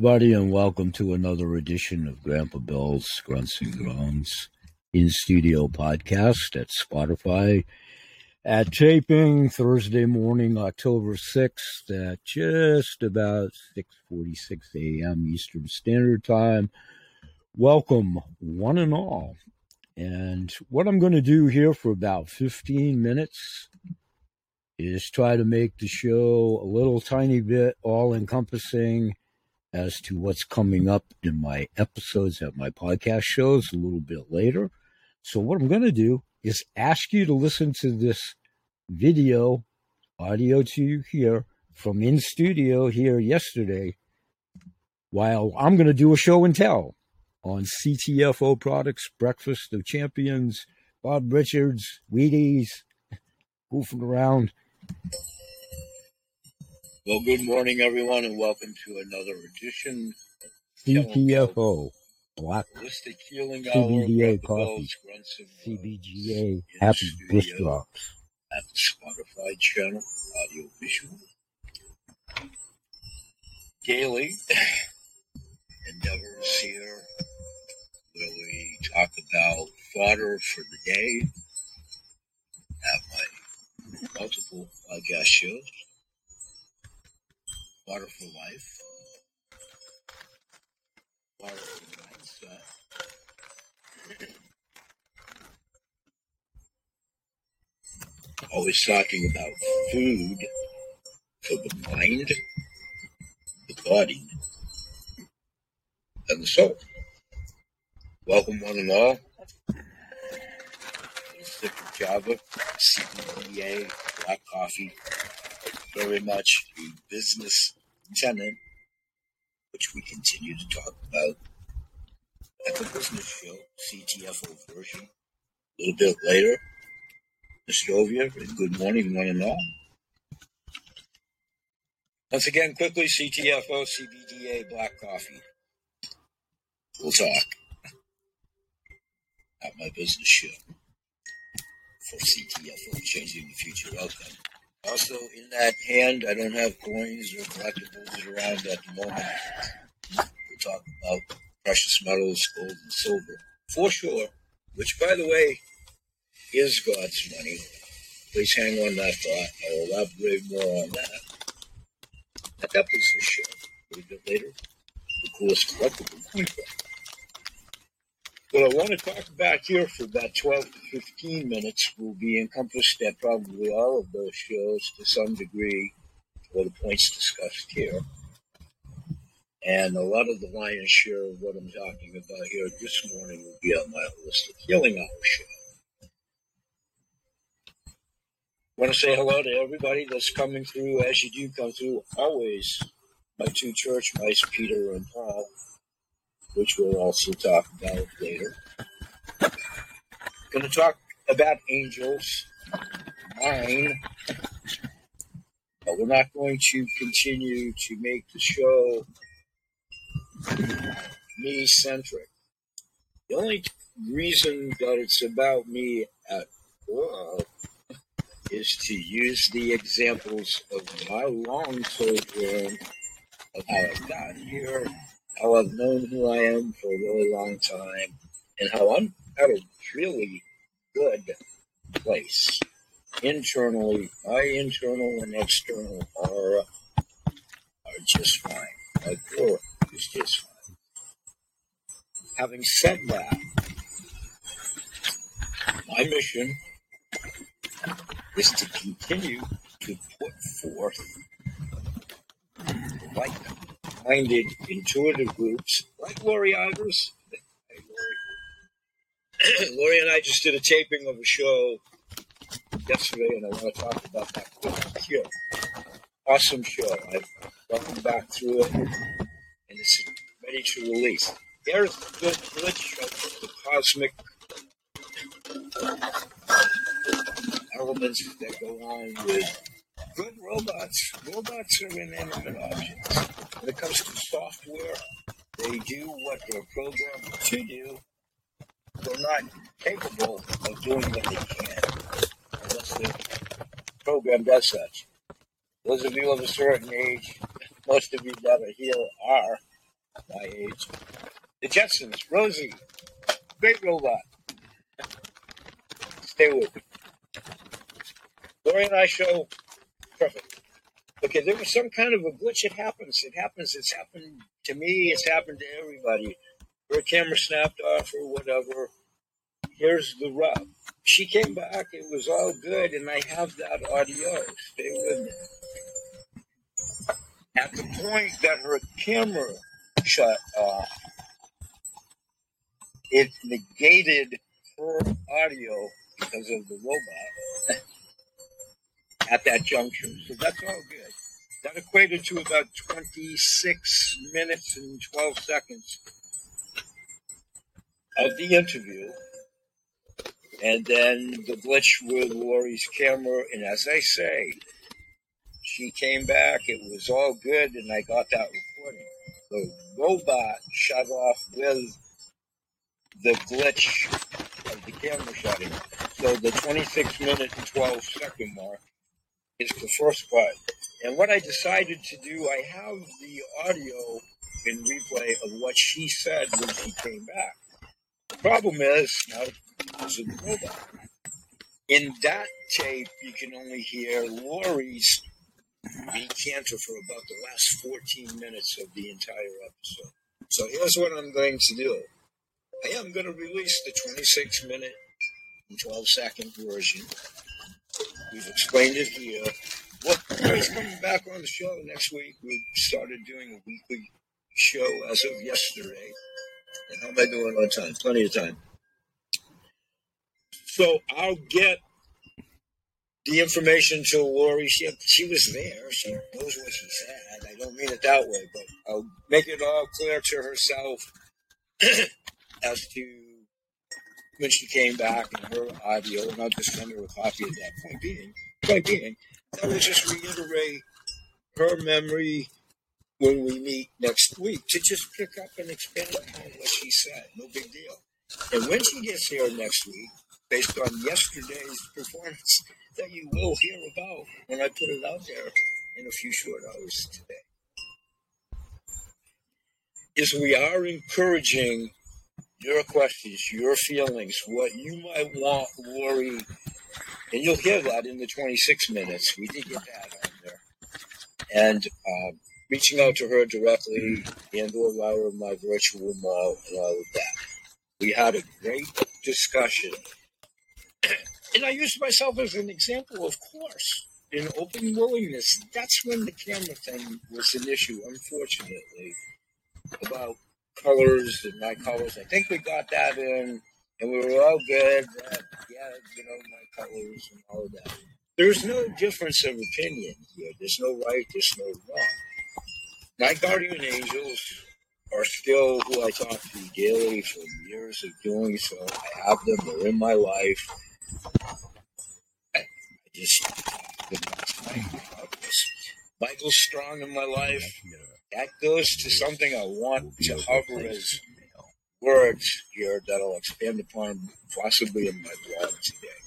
Everybody, and welcome to another edition of Grandpa Bill's Grunts and Groans in Studio Podcast at Spotify. At taping Thursday morning, October 6th at just about 6:46 a.m. Eastern Standard Time. Welcome, one and all. And what I'm going to do here for about 15 minutes is try to make the show a little tiny bit all-encompassing as to what's coming up in my episodes at my podcast shows a little bit later. So what I'm going to do is ask you to listen to this video, audio to you here, from in studio here yesterday, while I'm going to do a show and tell on CTFO products, Breakfast of Champions, Bob Richards, Wheaties, goofing around. Well, good morning, everyone, and welcome to another edition of CTFO, Black CBDA Coffee, CBGA, Happy Bliss Drops. At the Spotify channel, audio visual, daily endeavors here, where we talk about fodder for the day at my multiple podcast shows. Water for life, water for mindset. Always talking about food for the mind, the body, and the soul. Welcome, one and all. A sip of Java, CBDA, black coffee. Very much a business tenant, which we continue to talk about at the business show, CTFO version, a little bit later. Nostovia, good morning, one and all. Once again, quickly, CTFO, CBDA, black coffee. We'll talk at my business show for CTFO, changing the future outcome. Also, in that hand, I don't have coins or collectibles around at the moment. We'll talk about precious metals, gold and silver, for sure, which, by the way, is God's money. Please hang on that thought. I will elaborate more on that at that business show a little bit later. The coolest collectible coin. What I want to talk about here for about 12 to 15 minutes will be encompassed at probably all of those shows to some degree, or the points discussed here. And a lot of the lion's share of what I'm talking about here this morning will be on my Holistic Healing Hour show. I want to say hello to everybody that's coming through, as you do come through always, my two church mice, Peter and Paul, which we'll also talk about later. Going to talk about angels, mine, but we're not going to continue to make the show me-centric. The only reason that it's about me at all is to use the examples of my long sojourn of how I've gotten here, how I've known who I am for a really long time, and how I'm at a really good place. Internally, my internal and external are just fine. My core is just fine. Having said that, my mission is to continue to put forth like-minded, intuitive groups like Lori Ivers. Hey, Lori. Lori and I just did a taping of a show yesterday, and I want to talk about that quickly here. Awesome show. I've gone back through it, and it's ready to release. There's the glitch of the cosmic elements that go on with good robots. Robots are inanimate objects. When it comes to software, they do what they're programmed to do. They're not capable of doing what they can unless they're programmed as such. Those of you of a certain age, most of you that are here are, my age. The Jetsons, Rosie, great robot. Stay with me. Lori and I show perfect. Okay, there was some kind of a glitch. It happens. It's happened to me. It's happened to everybody. Her camera snapped off or whatever. Here's the rub. She came back. It was all good, and I have that audio. Stay with me. At the point that her camera shut off, it negated her audio because of the robot at that juncture. So that's all good. That equated to about 26 minutes and 12 seconds of the interview. And then the glitch with Lori's camera. And as I say, she came back. It was all good. And I got that recording. The robot shut off with the glitch of the camera shutting. So the 26 minute and 12 second mark is the first part. And what I decided to do, I have the audio in replay of what she said when she came back. The problem is, now because of the robot, in that tape you can only hear Lori's recanter for about the last 14 minutes of the entire episode. So here's what I'm going to do. I am going to release the 26 minute and 12 second version. We've explained it here. Well, Lori's coming back on the show next week. We started doing a weekly show as of yesterday. And how am I doing on time? Plenty of time. So I'll get the information to Lori. She was there. She knows what she said. I don't mean it that way, but I'll make it all clear to herself as to when she came back and her audio. And I'll just send her a copy of that. Point being, I will just reiterate her memory when we meet next week to just pick up and expand upon what she said. No big deal. And when she gets here next week, based on yesterday's performance that you will hear about when I put it out there in a few short hours today, is we are encouraging your questions, your feelings, what you might want, Lori, and you'll hear that in the 26 minutes. We did get that on there. And reaching out to her directly and or via my virtual mall and all of that. We had a great discussion. And I used myself as an example, of course, in open willingness. That's when the camera thing was an issue, unfortunately, about colors and my colors. I think we got that in, and we were all good. My colors and all of that. There's no difference of opinion here. There's no right, there's no wrong. My guardian angels are still who I talk to daily for years of doing so. I have them, they're in my life. I just talked to them last night about this. Michael's strong in my life. That goes to something I want to hover as words here that I'll expand upon possibly in my blog today.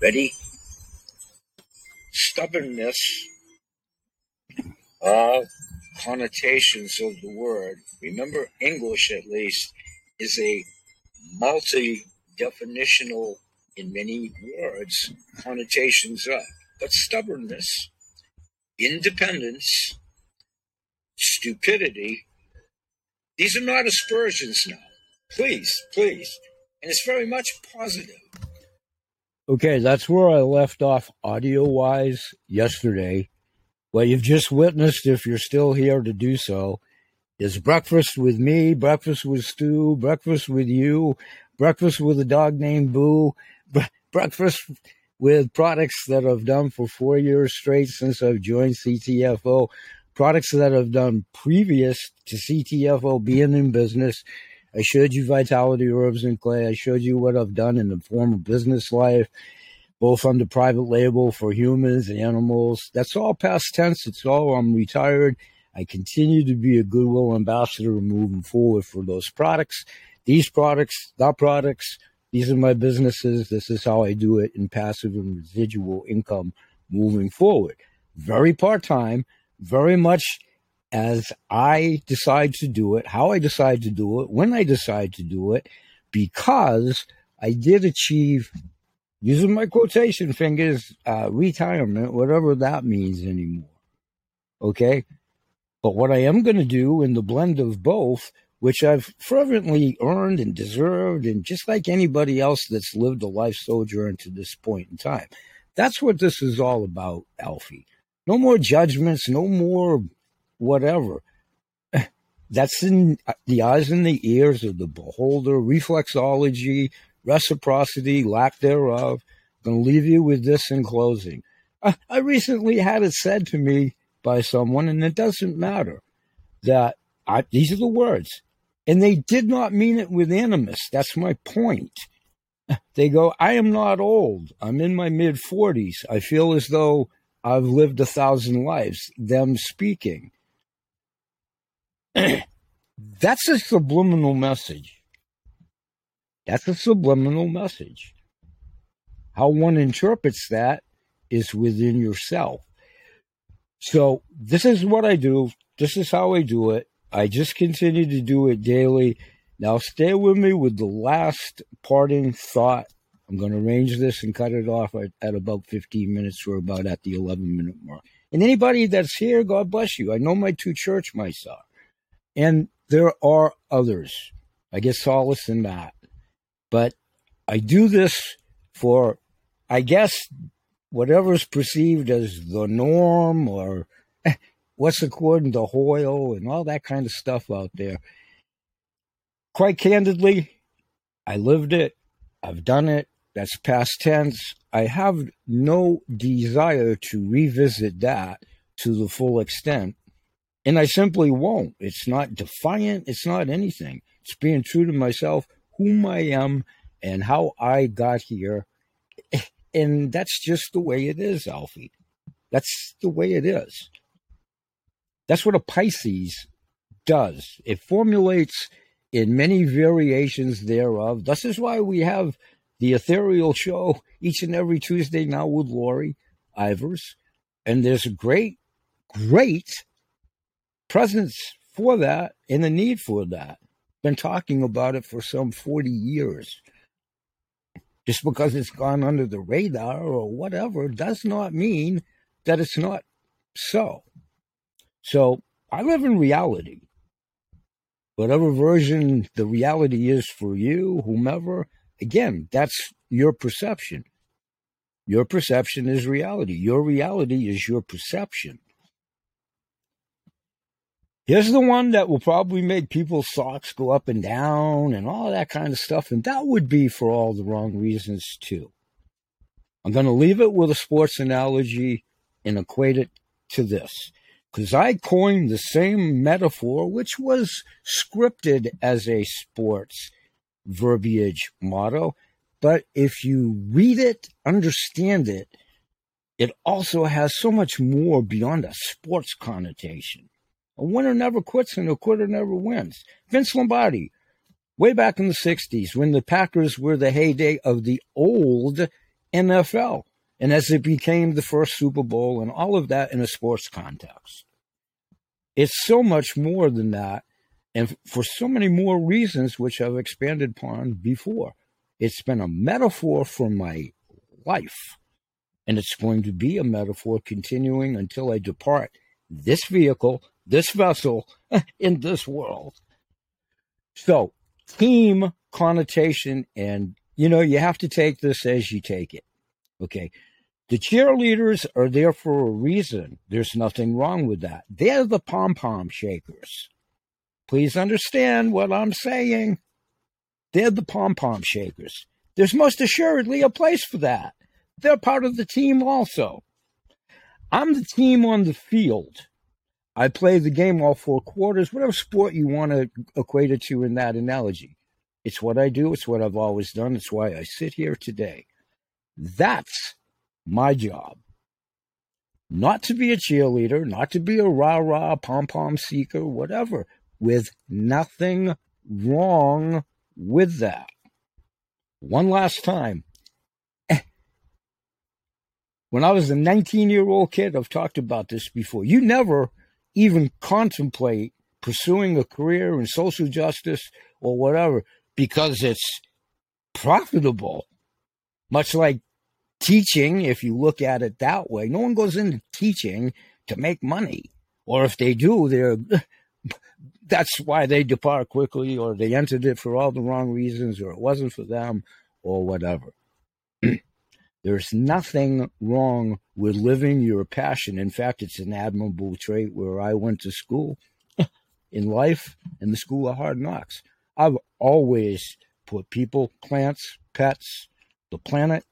Ready? Stubbornness, all connotations of the word. Remember, English, at least, is a multi-definitional, in many words, connotations of. But stubbornness, independence, stupidity, these are not aspersions now. Please. And it's very much positive. Okay, that's where I left off audio-wise yesterday. What you've just witnessed, if you're still here to do so, is breakfast with me, breakfast with Stu, breakfast with you, breakfast with a dog named Boo, breakfast with products that I've done for 4 years straight since I've joined CTFO, products that I've done previous to CTFO being in business. I showed you Vitality Herbs and Clay. I showed you what I've done in the form of business life, both under private label for humans and animals. That's all past tense. It's all I'm retired. I continue to be a goodwill ambassador moving forward for those products. These products, that products, these are my businesses. This is how I do it in passive and residual income moving forward. Very part-time, very much as I decide to do it, how I decide to do it, when I decide to do it, because I did achieve, using my quotation fingers, retirement, whatever that means anymore. Okay? But what I am going to do in the blend of both, which I've fervently earned and deserved, and just like anybody else that's lived a life sojourn to this point in time. That's what this is all about, Alfie. No more judgments, no more whatever. That's in the eyes and the ears of the beholder, reflexology, reciprocity, lack thereof. I'm going to leave you with this in closing. I recently had it said to me by someone, and it doesn't matter, that these are the words. And they did not mean it with animus. That's my point. They go, I am not old. I'm in my mid-40s. I feel as though I've lived 1,000 lives. Them speaking. That's a subliminal message. That's a subliminal message. How one interprets that is within yourself. So this is what I do. This is how I do it. I just continue to do it daily. Now, stay with me with the last parting thought. I'm going to arrange this and cut it off at about 15 minutes. We're about at the 11-minute mark. And anybody that's here, God bless you. I know my two church mice are. And there are others. I get solace in that. But I do this for, I guess, whatever's perceived as the norm or what's according to Hoyle and all that kind of stuff out there. Quite candidly, I lived it. I've done it. That's past tense. I have no desire to revisit that to the full extent. And I simply won't. It's not defiant. It's not anything. It's being true to myself, whom I am, and how I got here. And that's just the way it is, Alfie. That's the way it is. That's what a Pisces does. It formulates in many variations thereof. This is why we have the Ethereal Show each and every Tuesday now with Lori Ivers. And there's a great, great presence for that and the need for that. Been talking about it for some 40 years. Just because it's gone under the radar or whatever does not mean that it's not so. So I live in reality. Whatever version the reality is for you, whomever, again, that's your perception. Your perception is reality. Your reality is your perception. Here's the one that will probably make people's socks go up and down and all that kind of stuff, and that would be for all the wrong reasons, too. I'm going to leave it with a sports analogy and equate it to this. Because I coined the same metaphor, which was scripted as a sports verbiage motto. But if you read it, understand it, it also has so much more beyond a sports connotation. A winner never quits and a quitter never wins. Vince Lombardi, way back in the 60s, when the Packers were the heyday of the old NFL. And as it became the first Super Bowl and all of that in a sports context. It's so much more than that, and for so many more reasons, which I've expanded upon before. It's been a metaphor for my life, and it's going to be a metaphor continuing until I depart this vehicle, this vessel, in this world. So, team connotation, and, you know, you have to take this as you take it, okay? The cheerleaders are there for a reason. There's nothing wrong with that. They're the pom-pom shakers. Please understand what I'm saying. They're the pom-pom shakers. There's most assuredly a place for that. They're part of the team also. I'm the team on the field. I play the game all four quarters, whatever sport you want to equate it to in that analogy. It's what I do. It's what I've always done. It's why I sit here today. That's my job, not to be a cheerleader, not to be a rah-rah, pom-pom seeker, whatever, with nothing wrong with that. One last time. When I was a 19-year-old kid, I've talked about this before. You never even contemplate pursuing a career in social justice or whatever because it's profitable, much like teaching, if you look at it that way. No one goes into teaching to make money. Or if they do, that's why they depart quickly, or they entered it for all the wrong reasons, or it wasn't for them, or whatever. There's nothing wrong with living your passion. In fact, it's an admirable trait. Where I went to school in life, in the school of hard knocks, I've always put people, plants, pets, the planet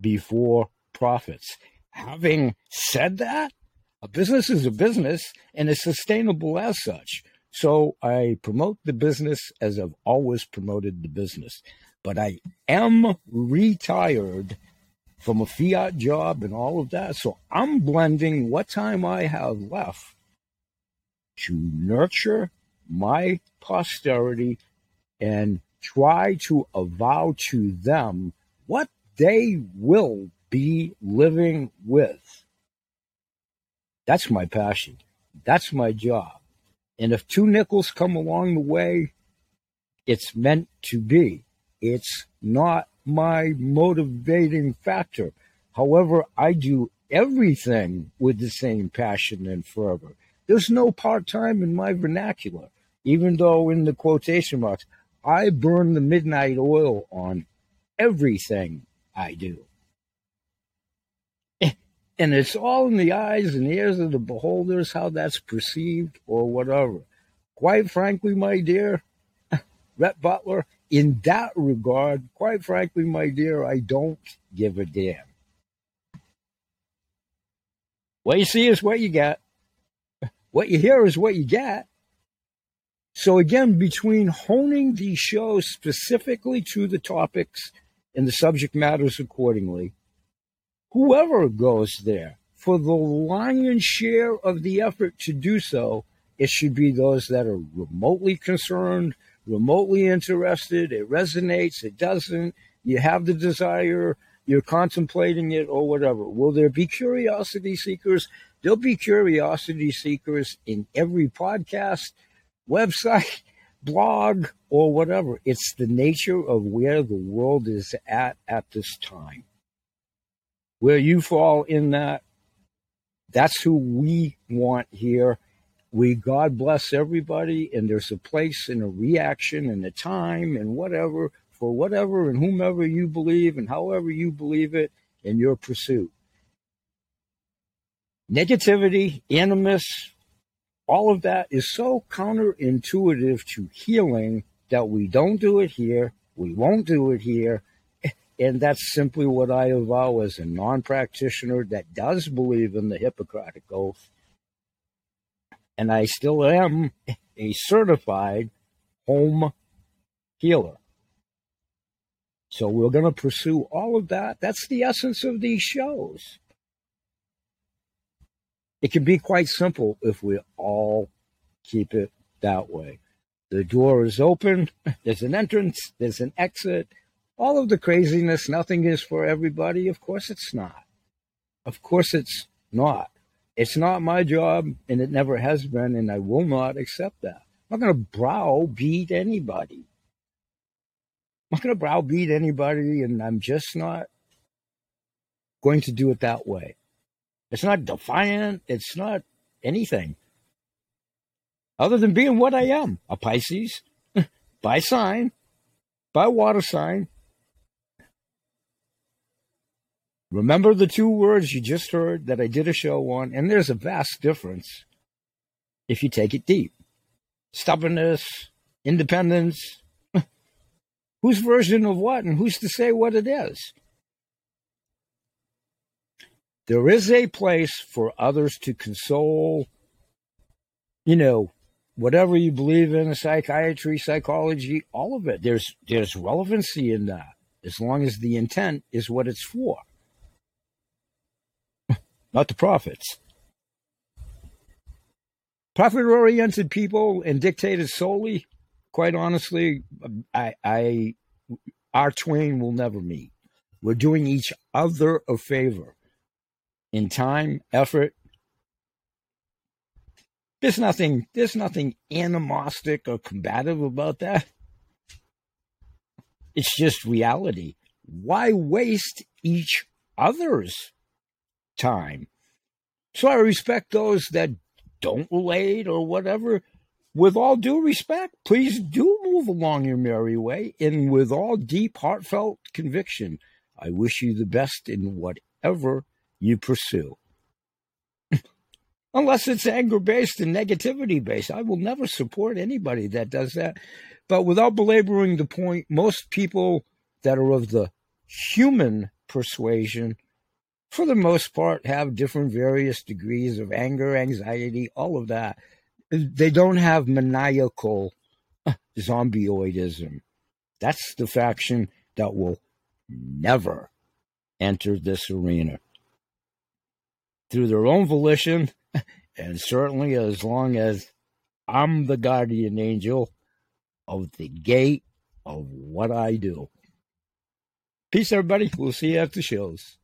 before profits. Having said that, a business is a business and is sustainable as such. So I promote the business as I've always promoted the business. But I am retired from a fiat job and all of that. So I'm blending what time I have left to nurture my posterity and try to avow to them what they will be living with. That's my passion. That's my job. And if two nickels come along the way, it's meant to be. It's not my motivating factor. However, I do everything with the same passion and fervor. There's no part-time in my vernacular, even though in the quotation marks, I burn the midnight oil on everything I do. And it's all in the eyes and ears of the beholders, how that's perceived or whatever. Quite frankly, my dear, Rhett Butler, in that regard, quite frankly, my dear, I don't give a damn. What you see is what you get. What you hear is what you get. So again, between honing these shows specifically to the topics and the subject matters accordingly, whoever goes there, for the lion's share of the effort to do so, it should be those that are remotely concerned, remotely interested, it resonates, it doesn't, you have the desire, you're contemplating it or whatever. Will there be curiosity seekers? There'll be curiosity seekers in every podcast, website, blog, or whatever. It's the nature of where the world is at this time. Where you fall in that, that's who we want here. God bless everybody, and there's a place and a reaction and a time and whatever, for whatever and whomever you believe and however you believe it in your pursuit. Negativity, animus, all of that is so counterintuitive to healing that we don't do it here, we won't do it here. And that's simply what I avow as a non-practitioner that does believe in the Hippocratic Oath. And I still am a certified home healer. So we're going to pursue all of that. That's the essence of these shows. It can be quite simple if we all keep it that way. The door is open. There's an entrance. There's an exit. All of the craziness, nothing is for everybody. Of course it's not. Of course it's not. It's not my job, and it never has been, and I will not accept that. I'm not going to browbeat anybody. I'm not going to browbeat anybody, and I'm just not going to do it that way. It's not defiant. It's not anything other than being what I am, a Pisces, by sign, by water sign. Remember the two words you just heard that I did a show on, and there's a vast difference if you take it deep. Stubbornness, independence, whose version of what and who's to say what it is? There is a place for others to console, whatever you believe in, psychiatry, psychology, all of it. There's relevancy in that as long as the intent is what it's for. Not the prophets. Profit-oriented people and dictated solely, quite honestly, our twain will never meet. We're doing each other a favor in time, effort, There's nothing animalistic or combative about that. It's just reality. Why waste each other's time? So I respect those that don't relate or whatever. With all due respect, please do move along your merry way, and with all deep, heartfelt conviction, I wish you the best in whatever you pursue. Unless it's anger-based and negativity-based. I will never support anybody that does that. But without belaboring the point, most people that are of the human persuasion, for the most part, have different various degrees of anger, anxiety, all of that. They don't have maniacal zombioidism. That's the faction that will never enter this arena. Through their own volition, and certainly as long as I'm the guardian angel of the gate of what I do. Peace, everybody. We'll see you at the shows.